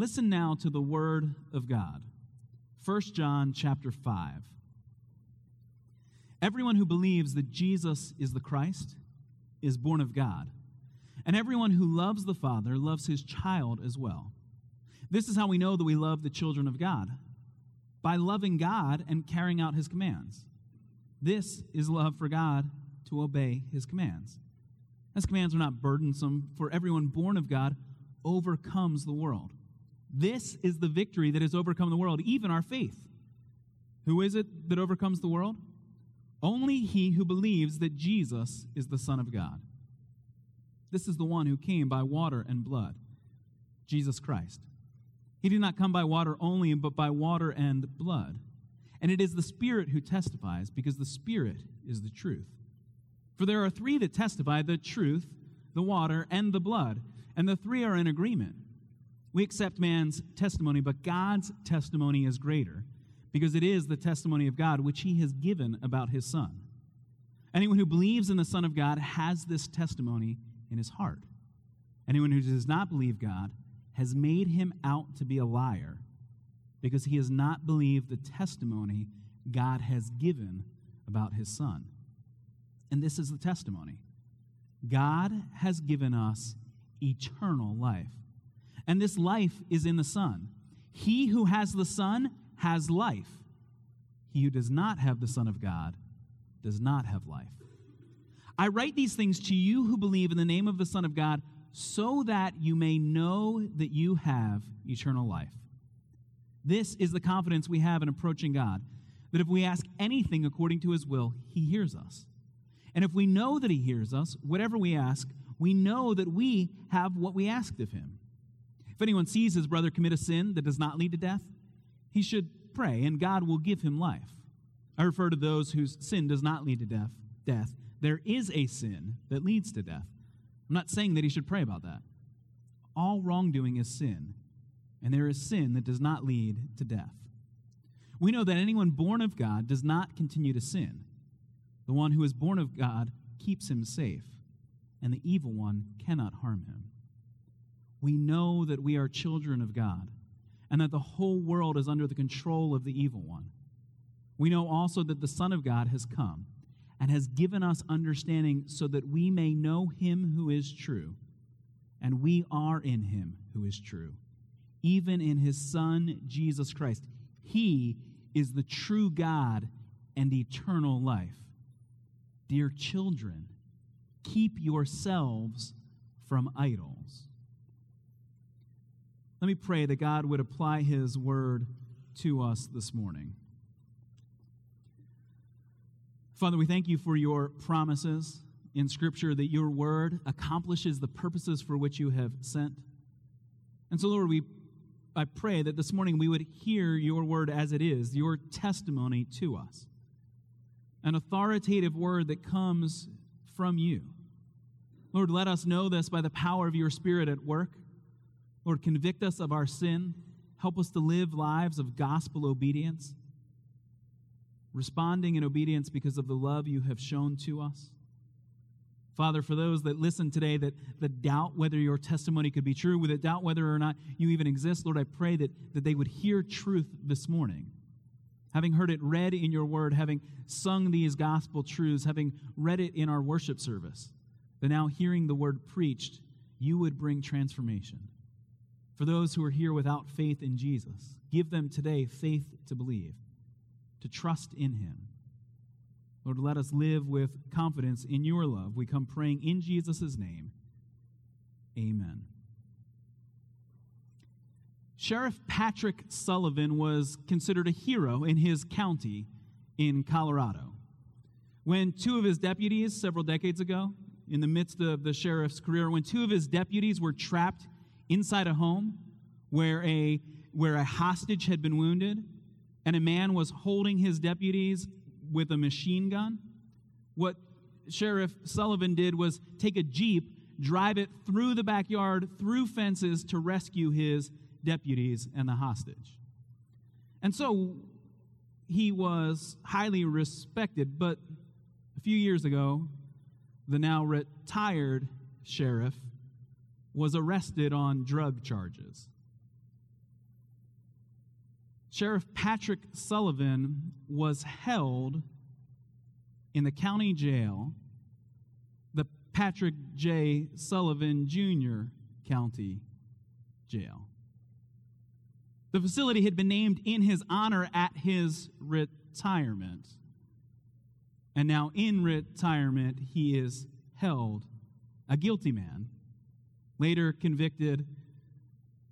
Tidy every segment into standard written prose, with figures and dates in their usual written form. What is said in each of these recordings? Listen now to the word of God. 1 John chapter 5. Everyone who believes that Jesus is the Christ is born of God, and everyone who loves the Father loves his child as well. This is how we know that we love the children of God, by loving God and carrying out his commands. This is love for God, to obey his commands. His commands are not burdensome, for everyone born of God overcomes the world. This is the victory that has overcome the world, even our faith. Who is it that overcomes the world? Only he who believes that Jesus is the Son of God. This is the one who came by water and blood, Jesus Christ. He did not come by water only, but by water and blood. And it is the Spirit who testifies, because the Spirit is the truth. For there are three that testify, the truth, the water, and the blood, and the three are in agreement. We accept man's testimony, but God's testimony is greater, because it is the testimony of God which he has given about his Son. Anyone who believes in the Son of God has this testimony in his heart. Anyone who does not believe God has made him out to be a liar, because he has not believed the testimony God has given about his Son. And this is the testimony: God has given us eternal life, and this life is in the Son. He who has the Son has life. He who does not have the Son of God does not have life. I write these things to you who believe in the name of the Son of God, so that you may know that you have eternal life. This is the confidence we have in approaching God, that if we ask anything according to his will, he hears us. And if we know that he hears us, whatever we ask, we know that we have what we asked of him. If anyone sees his brother commit a sin that does not lead to death, he should pray, and God will give him life. I refer to those whose sin does not lead to death. There is a sin that leads to death. I'm not saying that he should pray about that. All wrongdoing is sin, and there is sin that does not lead to death. We know that anyone born of God does not continue to sin. The one who is born of God keeps him safe, and the evil one cannot harm him. We know that we are children of God, and that the whole world is under the control of the evil one. We know also that the Son of God has come and has given us understanding, so that we may know him who is true, and we are in him who is true, even in his Son, Jesus Christ. He is the true God and eternal life. Dear children, keep yourselves from idols. Let me pray that God would apply his word to us this morning. Father, we thank you for your promises in Scripture, that your word accomplishes the purposes for which you have sent. And so, Lord, I pray that this morning we would hear your word as it is, your testimony to us, an authoritative word that comes from you. Lord, let us know this by the power of your Spirit at work. Lord, convict us of our sin. Help us to live lives of gospel obedience, responding in obedience because of the love you have shown to us. Father, for those that listen today that doubt whether your testimony could be true, that doubt whether or not you even exist, Lord, I pray that they would hear truth this morning. Having heard it read in your word, having sung these gospel truths, having read it in our worship service, that now hearing the word preached, you would bring transformation. For those who are here without faith in Jesus, give them today faith to believe, to trust in him. Lord, let us live with confidence in your love. We come praying in Jesus' name. Amen. Sheriff Patrick Sullivan was considered a hero in his county in Colorado. When two of his deputies, several decades ago, in the midst of the sheriff's career, when two of his deputies were trapped inside a home where a hostage had been wounded and a man was holding his deputies with a machine gun, what Sheriff Sullivan did was take a Jeep, drive it through the backyard, through fences, to rescue his deputies and the hostage. And so he was highly respected, but a few years ago, the now retired sheriff was arrested on drug charges. Sheriff Patrick Sullivan was held in the county jail, the Patrick J. Sullivan Jr. County Jail. The facility had been named in his honor at his retirement. And now in retirement, he is held, a guilty man, later convicted,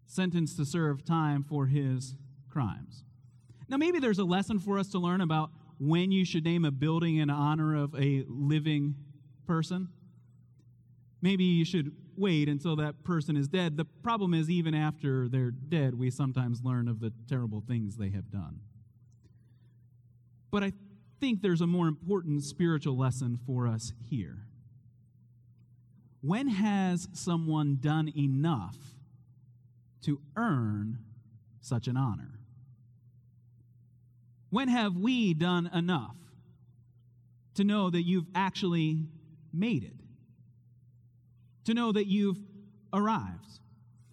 sentenced to serve time for his crimes. Now, maybe there's a lesson for us to learn about when you should name a building in honor of a living person. Maybe you should wait until that person is dead. The problem is, even after they're dead, we sometimes learn of the terrible things they have done. But I think there's a more important spiritual lesson for us here. When has someone done enough to earn such an honor? When have we done enough to know that you've actually made it? To know that you've arrived?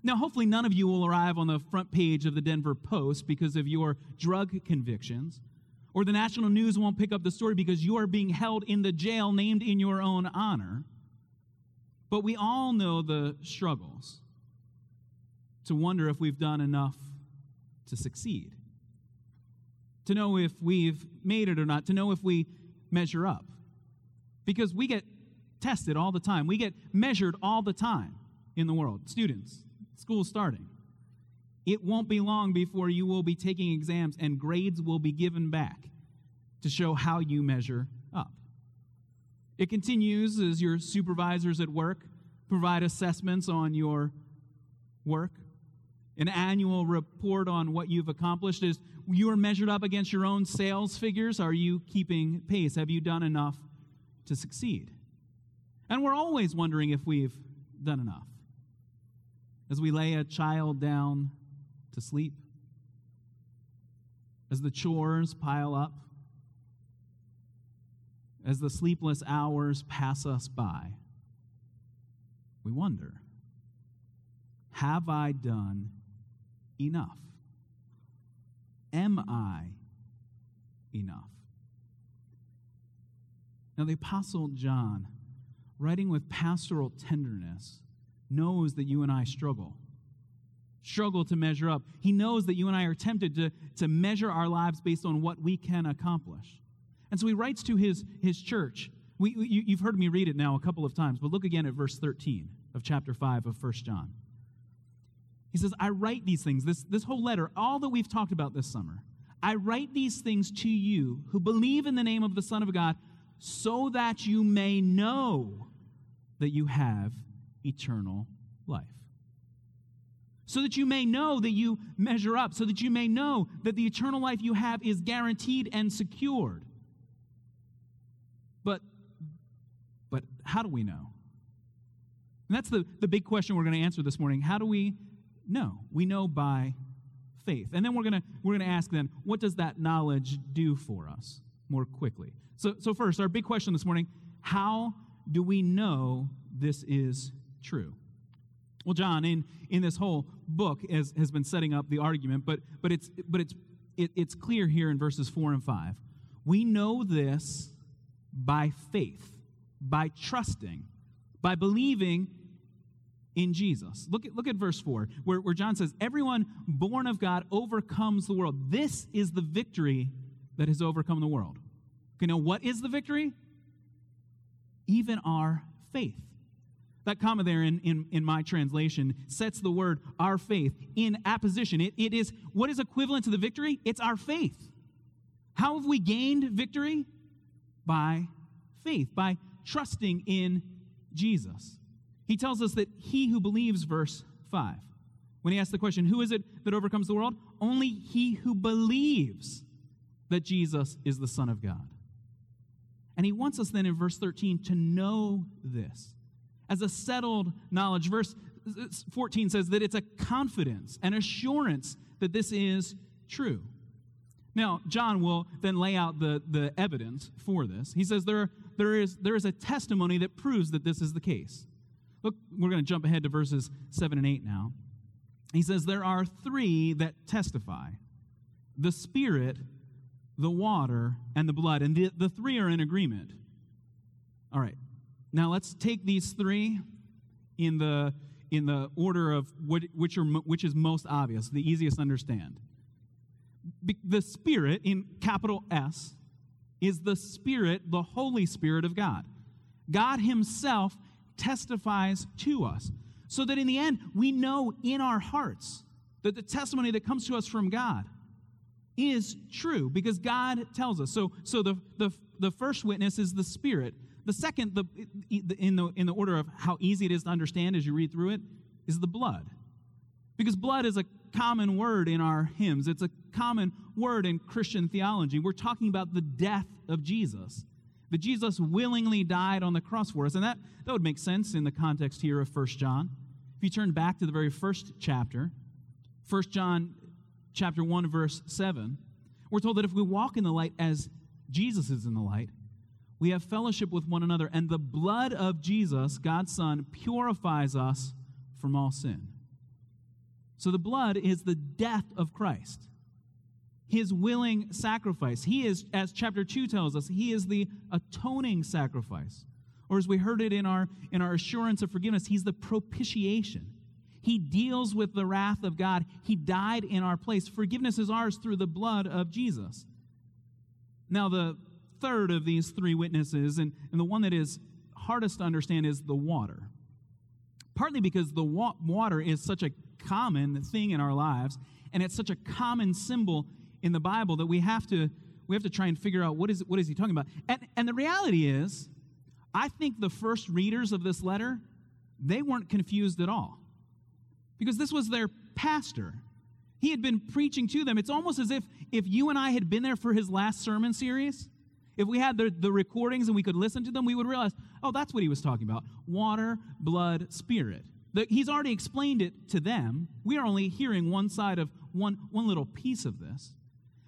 Now, hopefully none of you will arrive on the front page of the Denver Post because of your drug convictions, or the national news won't pick up the story because you are being held in the jail named in your own honor. But we all know the struggles to wonder if we've done enough to succeed, to know if we've made it or not, to know if we measure up. Because we get tested all the time. We get measured all the time in the world. Students, school starting. It won't be long before you will be taking exams and grades will be given back to show how you measure up. It continues as your supervisors at work provide assessments on your work. An annual report on what you've accomplished is you are measured up against your own sales figures. Are you keeping pace? Have you done enough to succeed? And we're always wondering if we've done enough. As we lay a child down to sleep, as the chores pile up, as the sleepless hours pass us by, we wonder, have I done enough? Am I enough? Now, the Apostle John, writing with pastoral tenderness, knows that you and I struggle to measure up. He knows that you and I are tempted to measure our lives based on what we can accomplish. And so he writes to his church. You've heard me read it now a couple of times, but look again at verse 13 of chapter 5 of 1 John. He says, I write these things, this whole letter, all that we've talked about this summer. I write these things to you who believe in the name of the Son of God so that you may know that you have eternal life. So that you may know that you measure up, so that you may know that the eternal life you have is guaranteed and secured. But how do we know? And that's the big question we're going to answer this morning. How do we know? We know by faith. And then we're going to ask then, what does that knowledge do for us more quickly? So first, our big question this morning, how do we know this is true? Well, John, in this whole book has been setting up the argument, but it's clear here in verses 4 and 5. We know this by faith, by trusting, by believing in Jesus. Look at verse 4, where John says, "Everyone born of God overcomes the world. This is the victory that has overcome the world." Okay, now what is the victory? Even our faith. That comma there in my translation sets the word our faith in apposition. It is what is equivalent to the victory? It's our faith. How have we gained victory? By faith, by trusting in Jesus. He tells us that he who believes, verse 5, when he asks the question, who is it that overcomes the world? Only he who believes that Jesus is the Son of God. And he wants us then in verse 13 to know this as a settled knowledge. Verse 14 says that it's a confidence and assurance that this is true. Now, John will then lay out the evidence for this. He says there is a testimony that proves that this is the case. Look, we're going to jump ahead to verses 7 and 8 now. He says there are three that testify. the Spirit, the water, and the blood. And the three are in agreement. All right. Now let's take these three in the order of which is most obvious, the easiest to understand. The Spirit, in capital S, is the Spirit, the Holy Spirit of God. God himself testifies to us, so that in the end, we know in our hearts that the testimony that comes to us from God is true, because God tells us. So the first witness is the Spirit. The second, in the order of how easy it is to understand as you read through it, is the blood. Because blood is a common word in our hymns. It's a common word in Christian theology. We're talking about the death of Jesus, that Jesus willingly died on the cross for us. And that would make sense in the context here of 1 John. If you turn back to the very first chapter, 1 John chapter 1, verse 7, we're told that if we walk in the light as Jesus is in the light, we have fellowship with one another, and the blood of Jesus, God's Son, purifies us from all sin. So the blood is the death of Christ, his willing sacrifice. He is, as chapter 2 tells us, he is the atoning sacrifice. Or as we heard it in our assurance of forgiveness, he's the propitiation. He deals with the wrath of God. He died in our place. Forgiveness is ours through the blood of Jesus. Now, the third of these three witnesses, and the one that is hardest to understand, is the water. Partly because the water is such a common thing in our lives, and it's such a common symbol in the Bible that we have to try and figure out what is he talking about. And the reality is, I think the first readers of this letter, they weren't confused at all, because this was their pastor. He had been preaching to them. It's almost as if you and I had been there for his last sermon series. If we had the recordings and we could listen to them, we would realize, oh, that's what he was talking about. Water, blood, Spirit. He's already explained it to them. We are only hearing one side of one little piece of this.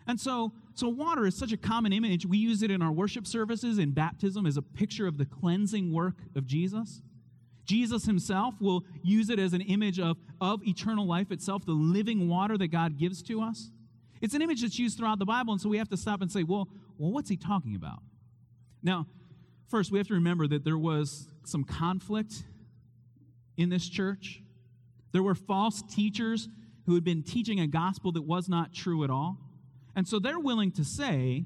And so water is such a common image. We use it in our worship services, in baptism, as a picture of the cleansing work of Jesus. Jesus himself will use it as an image of eternal life itself, the living water that God gives to us. It's an image that's used throughout the Bible, and so we have to stop and say, well, what's he talking about? Now, first, we have to remember that there was some conflict in this church. There were false teachers who had been teaching a gospel that was not true at all. And so they're willing to say,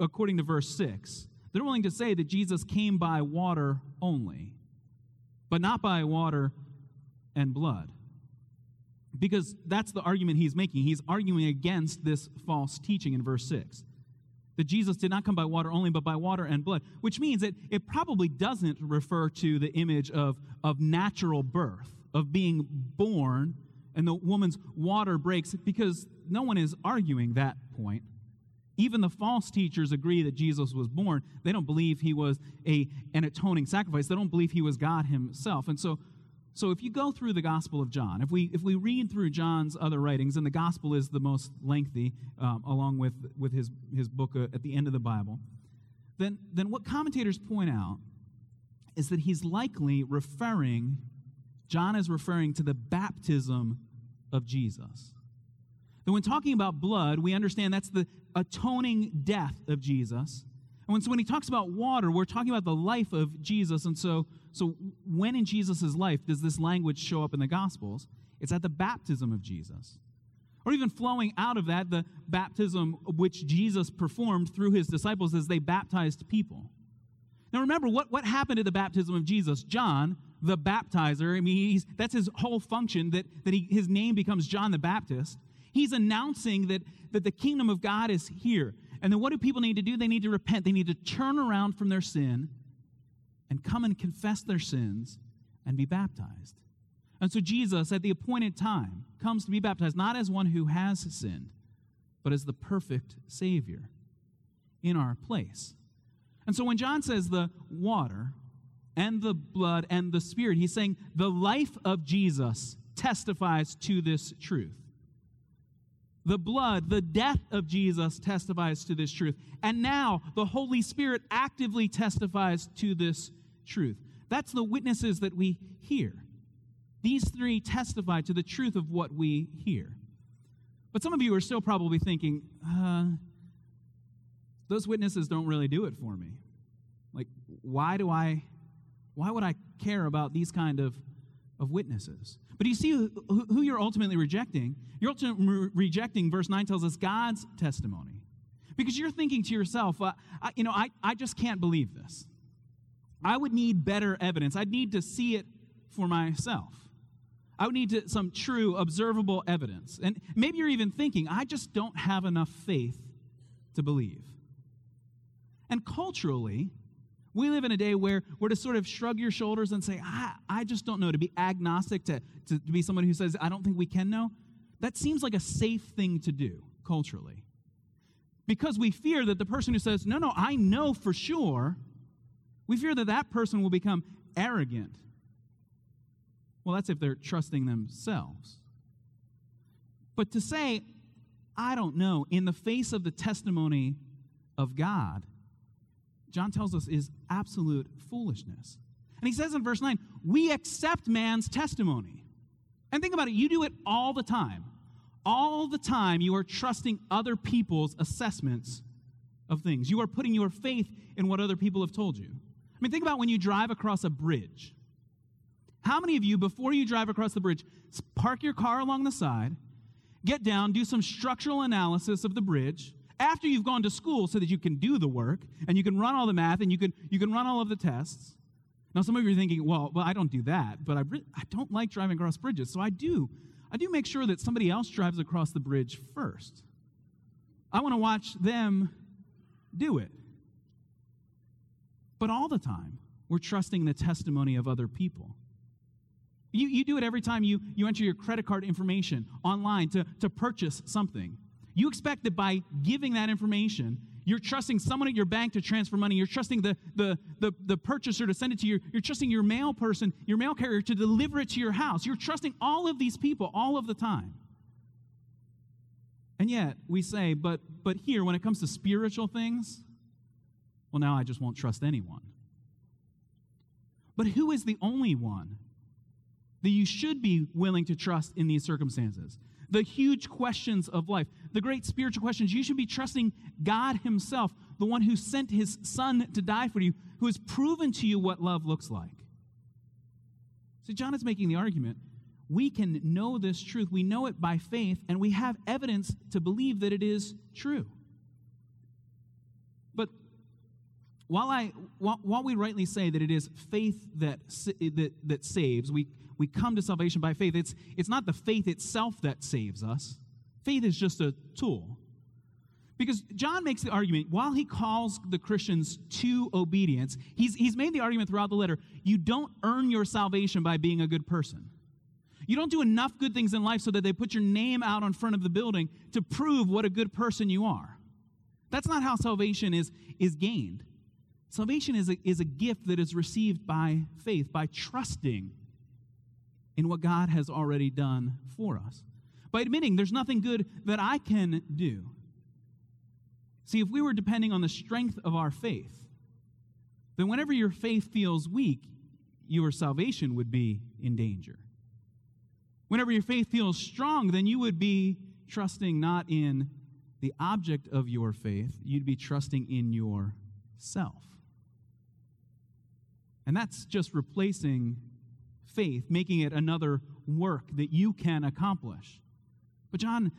according to verse 6, they're willing to say that Jesus came by water only, but not by water and blood. Because that's the argument he's making. He's arguing against this false teaching in verse 6, that Jesus did not come by water only, but by water and blood, which means that it probably doesn't refer to the image of natural birth, of being born, and the woman's water breaks, because no one is arguing that point. Even the false teachers agree that Jesus was born. They don't believe he was an atoning sacrifice. They don't believe he was God himself. And so if you go through the Gospel of John, if we read through John's other writings, and the Gospel is the most lengthy, along with his book at the end of the Bible, then what commentators point out is that he's likely referring, John is referring to the baptism of Jesus. That when talking about blood, we understand that's the atoning death of Jesus. And so when he talks about water, we're talking about the life of Jesus. And so when in Jesus' life does this language show up in the Gospels? It's at the baptism of Jesus. Or even flowing out of that, the baptism which Jesus performed through his disciples as they baptized people. Now remember, what happened at the baptism of Jesus? John, the baptizer, that's his whole function, that his name becomes John the Baptist. He's announcing that the kingdom of God is here. And then what do people need to do? They need to repent. They need to turn around from their sin and come and confess their sins and be baptized. And so Jesus, at the appointed time, comes to be baptized, not as one who has sinned, but as the perfect Savior in our place. And so when John says the water and the blood and the Spirit, he's saying the life of Jesus testifies to this truth. The blood, the death of Jesus testifies to this truth. And now the Holy Spirit actively testifies to this truth. That's the witnesses that we hear. These three testify to the truth of what we hear. But some of you are still probably thinking, those witnesses don't really do it for me. Like, why would I care about these kind of witnesses? But you see who you're ultimately rejecting? You're ultimately rejecting, verse 9 tells us, God's testimony. Because you're thinking to yourself, I just can't believe this. I would need better evidence. I'd need to see it for myself. I would need some true, observable evidence. And maybe you're even thinking, I just don't have enough faith to believe. And culturally, we live in a day where we're to sort of shrug your shoulders and say, I just don't know. To be agnostic, to be someone who says, I don't think we can know, that seems like a safe thing to do culturally. Because we fear that the person who says, no, I know for sure, we fear that that person will become arrogant. Well, that's if they're trusting themselves. But to say, I don't know, in the face of the testimony of God, John tells us, is absolute foolishness. And he says in verse 9, we accept man's testimony. And think about it, you do it all the time. All the time you are trusting other people's assessments of things. You are putting your faith in what other people have told you. I mean, think about when you drive across a bridge. How many of you, before you drive across the bridge, park your car along the side, get down, do some structural analysis of the bridge, after you've gone to school so that you can do the work and you can run all the math and you can run all of the tests. Now, some of you are thinking, well, I don't do that, but I don't like driving across bridges, so I do make sure that somebody else drives across the bridge first. I want to watch them do it. But all the time, we're trusting the testimony of other people. You do it every time you enter your credit card information online to purchase something. You expect that by giving that information, you're trusting someone at your bank to transfer money. You're trusting the purchaser to send it to you. You're trusting your mail person, your mail carrier to deliver it to your house. You're trusting all of these people all of the time. And yet we say, but here, when it comes to spiritual things, well, now I just won't trust anyone. But who is the only one that you should be willing to trust in these circumstances? The huge questions of life, the great spiritual questions. You should be trusting God himself, the one who sent his son to die for you, who has proven to you what love looks like. So John is making the argument, we can know this truth. We know it by faith, and we have evidence to believe that it is true. But while we rightly say that it is faith that saves, we come to salvation by faith. It's not the faith itself that saves us. Faith is just a tool. Because John makes the argument, while he calls the Christians to obedience, he's made the argument throughout the letter, you don't earn your salvation by being a good person. You don't do enough good things in life so that they put your name out on front of the building to prove what a good person you are. That's not how salvation is gained. Salvation is a gift that is received by faith, by trusting in what God has already done for us. By admitting there's nothing good that I can do. See, if we were depending on the strength of our faith, then whenever your faith feels weak, your salvation would be in danger. Whenever your faith feels strong, then you would be trusting not in the object of your faith, you'd be trusting in yourself. And that's just replacing faith, making it another work that you can accomplish. But John,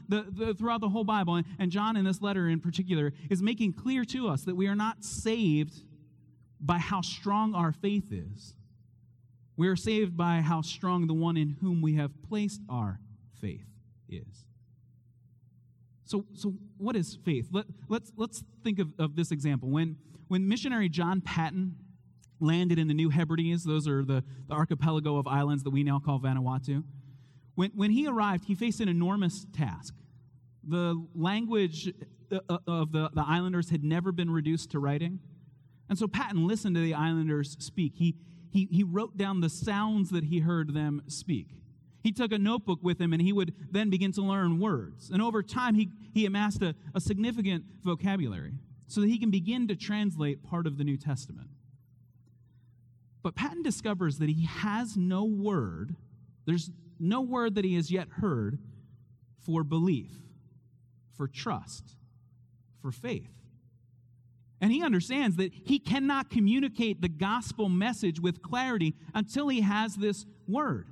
throughout the whole Bible, and John in this letter in particular, is making clear to us that we are not saved by how strong our faith is. We are saved by how strong the one in whom we have placed our faith is. So what is faith? Let's think of this example. When missionary John Patton landed in the New Hebrides, those are the archipelago of islands that we now call Vanuatu. When he arrived, he faced an enormous task. The language of the islanders had never been reduced to writing. And so Patton listened to the islanders speak. He wrote down the sounds that he heard them speak. He took a notebook with him, and he would then begin to learn words. And over time, he amassed a significant vocabulary so that he can begin to translate part of the New Testament. But Patton discovers that he has no word, there's no word that he has yet heard for belief, for trust, for faith. And he understands that he cannot communicate the gospel message with clarity until he has this word.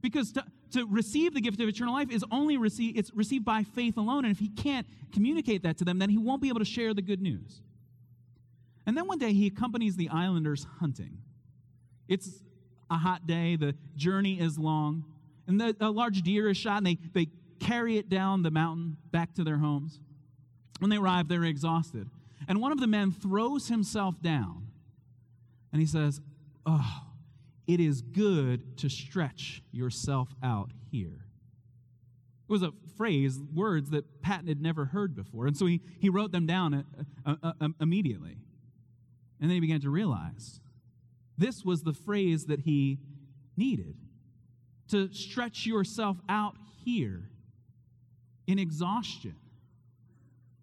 Because to receive the gift of eternal life is only received by faith alone, and if he can't communicate that to them, then he won't be able to share the good news. And then one day he accompanies the islanders hunting. It's a hot day, the journey is long, and a large deer is shot, and they carry it down the mountain back to their homes. When they arrive, they're exhausted. And one of the men throws himself down, and he says, "Oh, it is good to stretch yourself out here." It was a phrase, words that Patton had never heard before, and so he wrote them down immediately. And then he began to realize this was the phrase that he needed, to stretch yourself out here in exhaustion.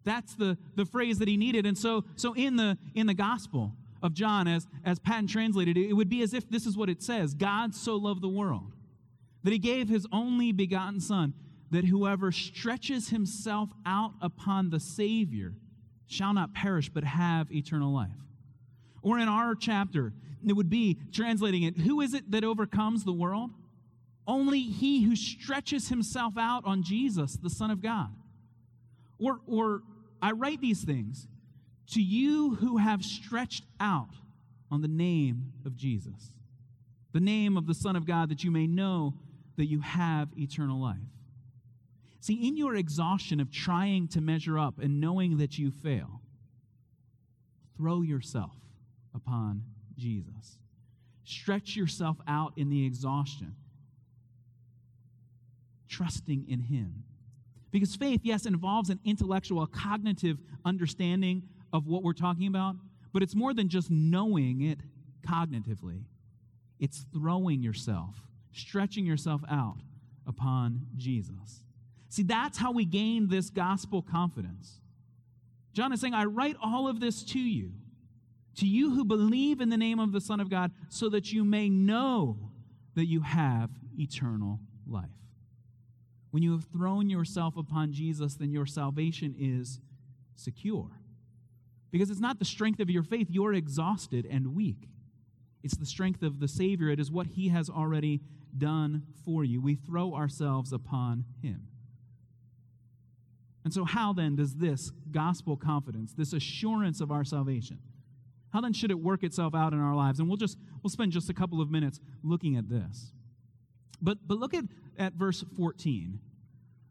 That's the phrase that he needed. And so in the gospel of John, as Patton translated it, it would be as if this is what it says: God so loved the world that he gave his only begotten Son, that whoever stretches himself out upon the Savior shall not perish but have eternal life. Or in our chapter, it would be translating it, who is it that overcomes the world? Only he who stretches himself out on Jesus, the Son of God. Or I write these things to you who have stretched out on the name of Jesus, the name of the Son of God, that you may know that you have eternal life. See, in your exhaustion of trying to measure up and knowing that you fail, throw yourself upon Jesus. Stretch yourself out in the exhaustion, trusting in him. Because faith, yes, involves an intellectual, a cognitive understanding of what we're talking about, but it's more than just knowing it cognitively. It's throwing yourself, stretching yourself out upon Jesus. See, that's how we gain this gospel confidence. John is saying, I write all of this to you who believe in the name of the Son of God, so that you may know that you have eternal life. When you have thrown yourself upon Jesus, then your salvation is secure. Because it's not the strength of your faith. You're exhausted and weak. It's the strength of the Savior. It is what he has already done for you. We throw ourselves upon him. And so how then does this gospel confidence, this assurance of our salvation, how then should it work itself out in our lives? And we'll spend just a couple of minutes looking at this. But look at verse 14.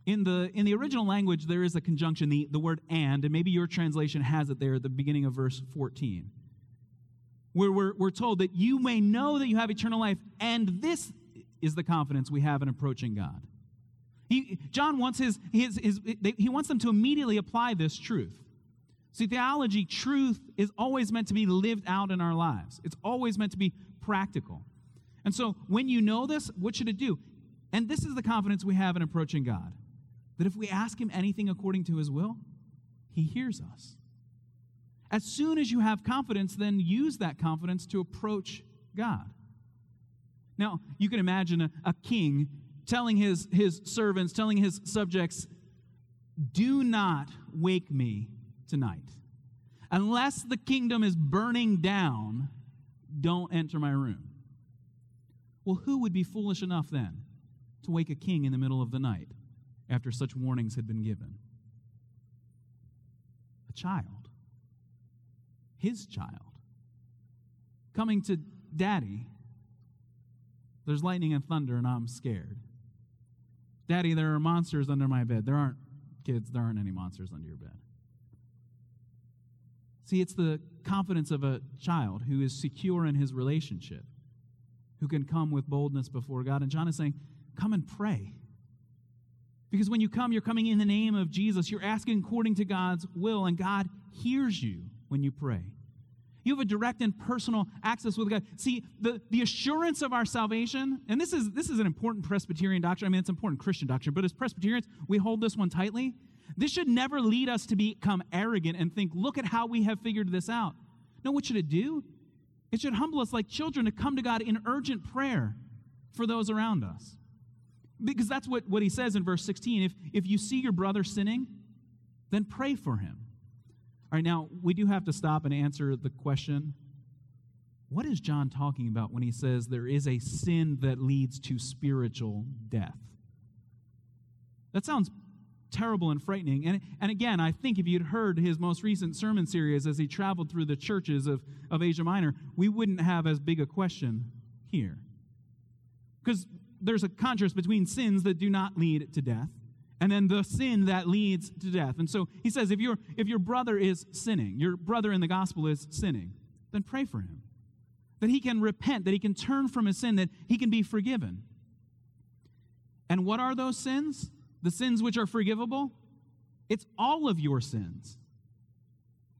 In the original language, there is a conjunction, the word and maybe your translation has it there at the beginning of verse 14, where we're told that you may know that you have eternal life, and this is the confidence we have in approaching God. John wants he wants them to immediately apply this truth. See, theology, truth, is always meant to be lived out in our lives. It's always meant to be practical. And so when you know this, what should it do? And this is the confidence we have in approaching God, that if we ask him anything according to his will, he hears us. As soon as you have confidence, then use that confidence to approach God. Now, you can imagine a king telling his servants, telling his subjects, do not wake me tonight. Unless the kingdom is burning down, don't enter my room. Well, who would be foolish enough then to wake a king in the middle of the night after such warnings had been given? A child. His child. Coming to Daddy, there's lightning and thunder and I'm scared. Daddy, there are monsters under my bed. There aren't any monsters under your bed. See, it's the confidence of a child who is secure in his relationship, who can come with boldness before God. And John is saying, come and pray. Because when you come, you're coming in the name of Jesus. You're asking according to God's will, and God hears you when you pray. You have a direct and personal access with God. See, the assurance of our salvation, and this is an important Presbyterian doctrine. I mean, it's an important Christian doctrine, but as Presbyterians, we hold this one tightly. This should never lead us to become arrogant and think, look at how we have figured this out. No, what should it do? It should humble us like children to come to God in urgent prayer for those around us. Because that's what he says in verse 16. If you see your brother sinning, then pray for him. All right, now, we do have to stop and answer the question, what is John talking about when he says there is a sin that leads to spiritual death? That sounds terrible and frightening. And again, I think if you'd heard his most recent sermon series as he traveled through the churches of Asia Minor, we wouldn't have as big a question here. Because there's a contrast between sins that do not lead to death and then the sin that leads to death. And so he says, if your brother is sinning, your brother in the gospel is sinning, then pray for him, that he can repent, that he can turn from his sin, that he can be forgiven. And what are those sins? The sins which are forgivable? It's all of your sins.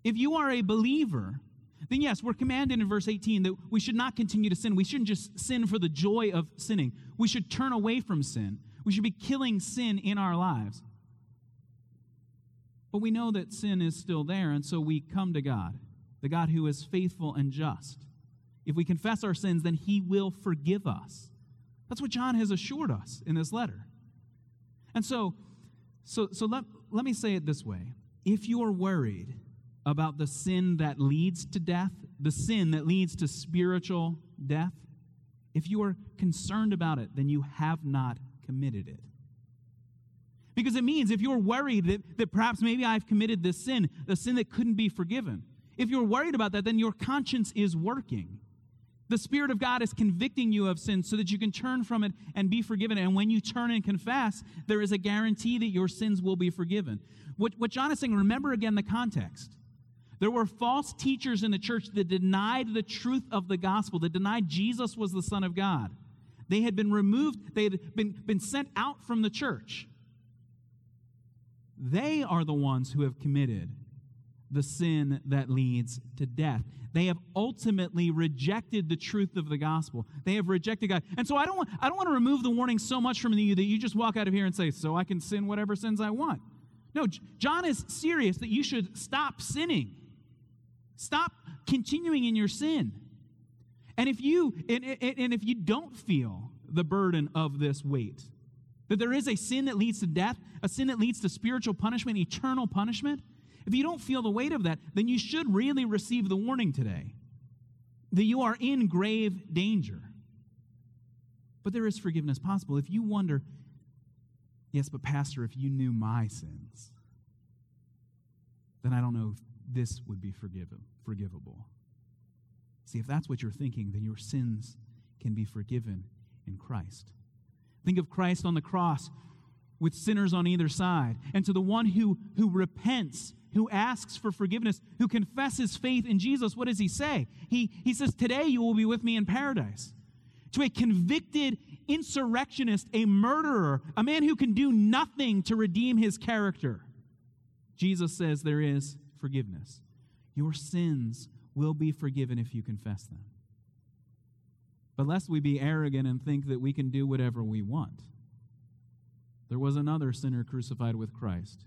If you are a believer, then yes, we're commanded in verse 18 that we should not continue to sin. We shouldn't just sin for the joy of sinning. We should turn away from sin. We should be killing sin in our lives. But we know that sin is still there, and so we come to God, the God who is faithful and just. If we confess our sins, then he will forgive us. That's what John has assured us in this letter. And so let me say it this way. If you are worried about the sin that leads to death, the sin that leads to spiritual death, if you are concerned about it, then you have not committed it. Because it means if you're worried that perhaps maybe I've committed this sin, the sin that couldn't be forgiven, if you're worried about that, then your conscience is working. The Spirit of God is convicting you of sin so that you can turn from it and be forgiven. And when you turn and confess, there is a guarantee that your sins will be forgiven. What John is saying, remember again the context. There were false teachers in the church that denied the truth of the gospel, that denied Jesus was the Son of God. They had been removed. They had been sent out from the church. They are the ones who have committed the sin that leads to death. They have ultimately rejected the truth of the gospel. They have rejected God. And so I don't want to remove the warning so much from you that you just walk out of here and say, so I can sin whatever sins I want. No, John is serious that you should stop sinning. Stop continuing in your sin. And if you don't feel the burden of this weight, that there is a sin that leads to death, a sin that leads to spiritual punishment, eternal punishment, if you don't feel the weight of that, then you should really receive the warning today that you are in grave danger. But there is forgiveness possible. If you wonder, yes, but Pastor, if you knew my sins, then I don't know if this would be forgivable. See, if that's what you're thinking, then your sins can be forgiven in Christ. Think of Christ on the cross with sinners on either side. And to the one who repents, who asks for forgiveness, who confesses faith in Jesus, what does he say? He says, today you will be with me in paradise. To a convicted insurrectionist, a murderer, a man who can do nothing to redeem his character, Jesus says there is forgiveness. Your sins will be forgiven if you confess them. But lest we be arrogant and think that we can do whatever we want, there was another sinner crucified with Christ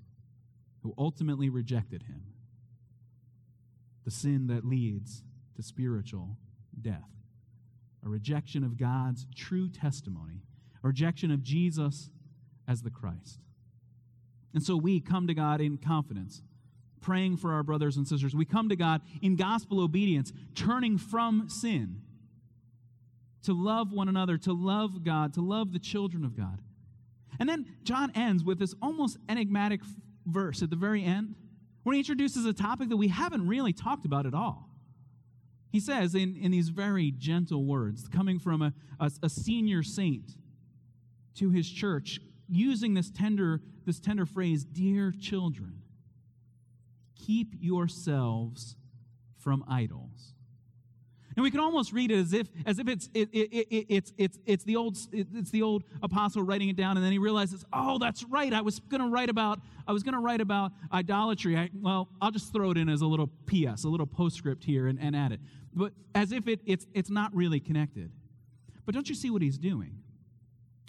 who ultimately rejected him. The sin that leads to spiritual death. A rejection of God's true testimony. A rejection of Jesus as the Christ. And so we come to God in confidence, praying for our brothers and sisters. We come to God in gospel obedience, turning from sin, to love one another, to love God, to love the children of God. And then John ends with this almost enigmatic verse at the very end where he introduces a topic that we haven't really talked about at all. He says in these very gentle words, coming from a senior saint to his church, using this tender phrase, dear children, keep yourselves from idols. And we can almost read it as if it's the old apostle writing it down, and then he realizes, oh, that's right. I was going to write about idolatry. I'll just throw it in as a little PS, a little postscript here, and add it. But as if it's not really connected. But don't you see what he's doing?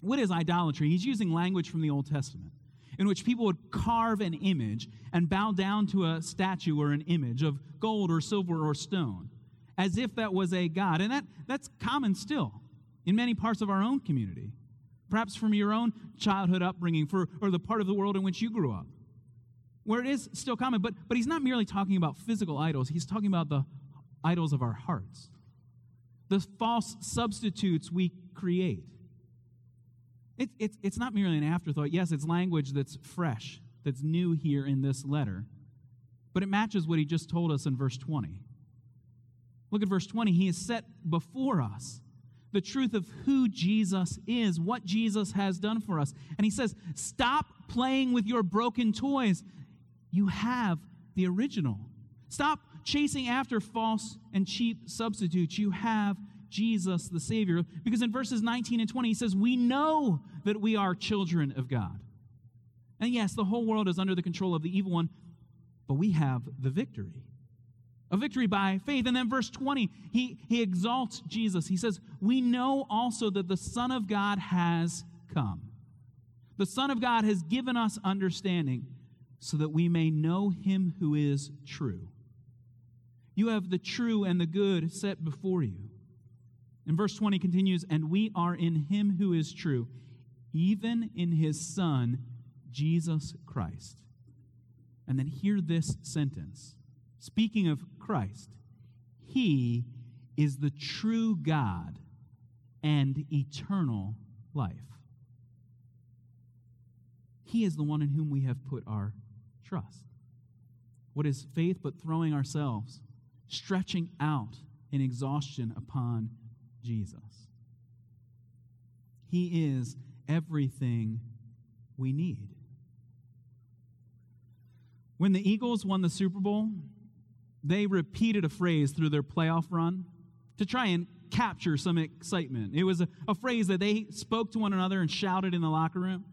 What is idolatry? He's using language from the Old Testament, in which people would carve an image and bow down to a statue or an image of gold or silver or stone, as if that was a god. And that's common still in many parts of our own community. perhaps from your own childhood upbringing, or the part of the world in which you grew up, where it is still common. But he's not merely talking about physical idols. He's talking about the idols of our hearts, the false substitutes we create. It's not merely an afterthought. Yes, it's language that's fresh, that's new here in this letter, but it matches what he just told us in verse 20. Look at verse 20. He has set before us the truth of who Jesus is, what Jesus has done for us. And he says, stop playing with your broken toys. You have the original. Stop chasing after false and cheap substitutes. You have Jesus the Savior. Because in verses 19 and 20, he says, we know that we are children of God. And yes, the whole world is under the control of the evil one, but we have the victory. A victory by faith. And then verse 20, he exalts Jesus. He says, we know also that the Son of God has come. The Son of God has given us understanding so that we may know him who is true. You have the true and the good set before you. And verse 20 continues, and we are in him who is true, even in his Son, Jesus Christ. And then hear this sentence. Speaking of Christ, he is the true God and eternal life. He is the one in whom we have put our trust. What is faith but throwing ourselves, stretching out in exhaustion upon Jesus? He is everything we need. When the Eagles won the Super Bowl, they repeated a phrase through their playoff run to try and capture some excitement. It was a phrase that they spoke to one another and shouted in the locker room,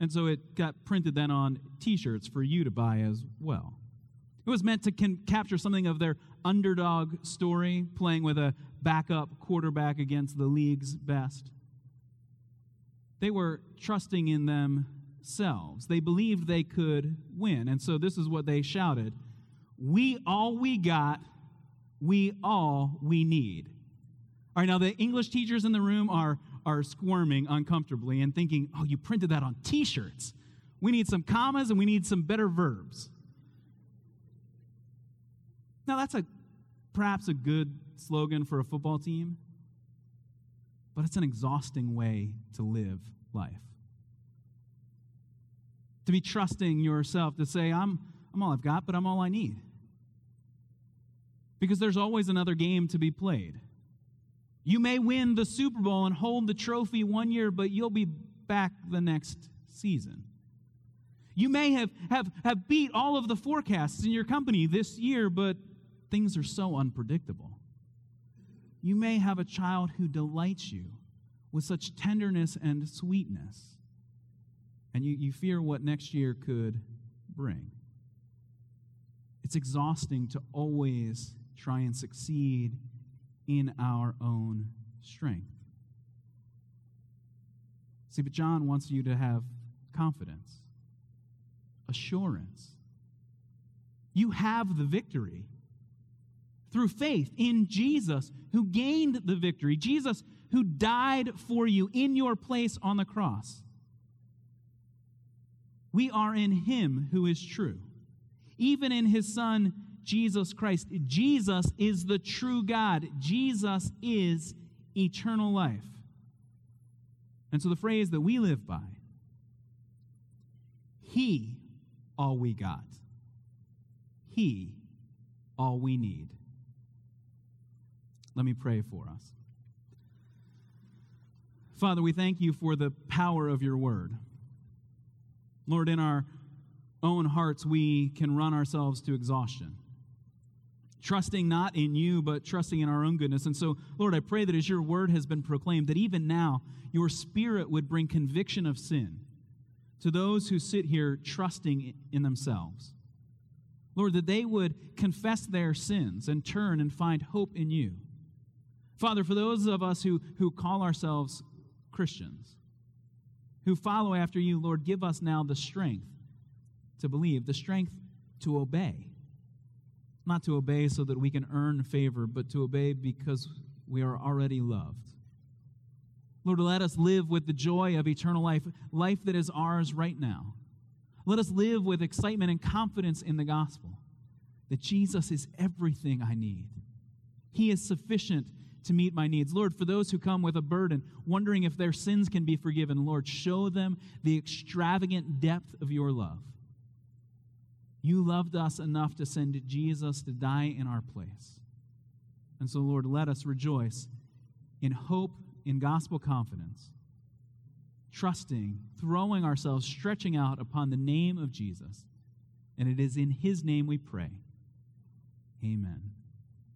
and so it got printed then on T-shirts for you to buy as well. It was meant to capture something of their underdog story, playing with a backup quarterback against the league's best. They were trusting in themselves. They believed they could win, and so this is what they shouted. We all we got, we all we need. All right, now the English teachers in the room are squirming uncomfortably and thinking, oh, you printed that on T-shirts. We need some commas and we need some better verbs. Now that's perhaps a good slogan for a football team, but it's an exhausting way to live life. To be trusting yourself to say, I'm all I've got, but I'm all I need. Because there's always another game to be played. You may win the Super Bowl and hold the trophy one year, but you'll be back the next season. You may have beat all of the forecasts in your company this year, but things are so unpredictable. You may have a child who delights you with such tenderness and sweetness, and you fear what next year could bring. It's exhausting to always try and succeed in our own strength. See, but John wants you to have confidence, assurance. You have the victory through faith in Jesus who gained the victory, Jesus who died for you in your place on the cross. We are in him who is true. Even in his Son, Jesus Christ. Jesus is the true God. Jesus is eternal life. And so the phrase that we live by, he all we got. He all we need. Let me pray for us. Father, we thank you for the power of your word. Lord, in our own hearts, we can run ourselves to exhaustion, trusting not in you, but trusting in our own goodness. And so, Lord, I pray that as your word has been proclaimed, that even now your Spirit would bring conviction of sin to those who sit here trusting in themselves. Lord, that they would confess their sins and turn and find hope in you. Father, for those of us who call ourselves Christians, who follow after you, Lord, give us now the strength to believe, the strength to obey. Not to obey so that we can earn favor, but to obey because we are already loved. Lord, let us live with the joy of eternal life, life that is ours right now. Let us live with excitement and confidence in the gospel that Jesus is everything I need. He is sufficient to meet my needs. Lord, for those who come with a burden, wondering if their sins can be forgiven, Lord, show them the extravagant depth of your love. You loved us enough to send Jesus to die in our place. And so, Lord, let us rejoice in hope, in gospel confidence, trusting, throwing ourselves, stretching out upon the name of Jesus. And it is in his name we pray. Amen.